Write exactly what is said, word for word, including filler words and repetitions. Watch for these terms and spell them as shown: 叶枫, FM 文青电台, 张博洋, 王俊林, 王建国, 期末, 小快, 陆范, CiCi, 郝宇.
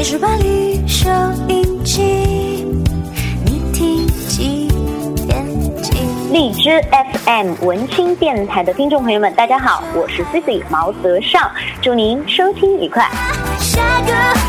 还是把绿收音机你听几遍几荔枝 F M 文青电台的听众朋友们，大家好，我是 CiCi 毛泽尚，祝您收听愉快。下个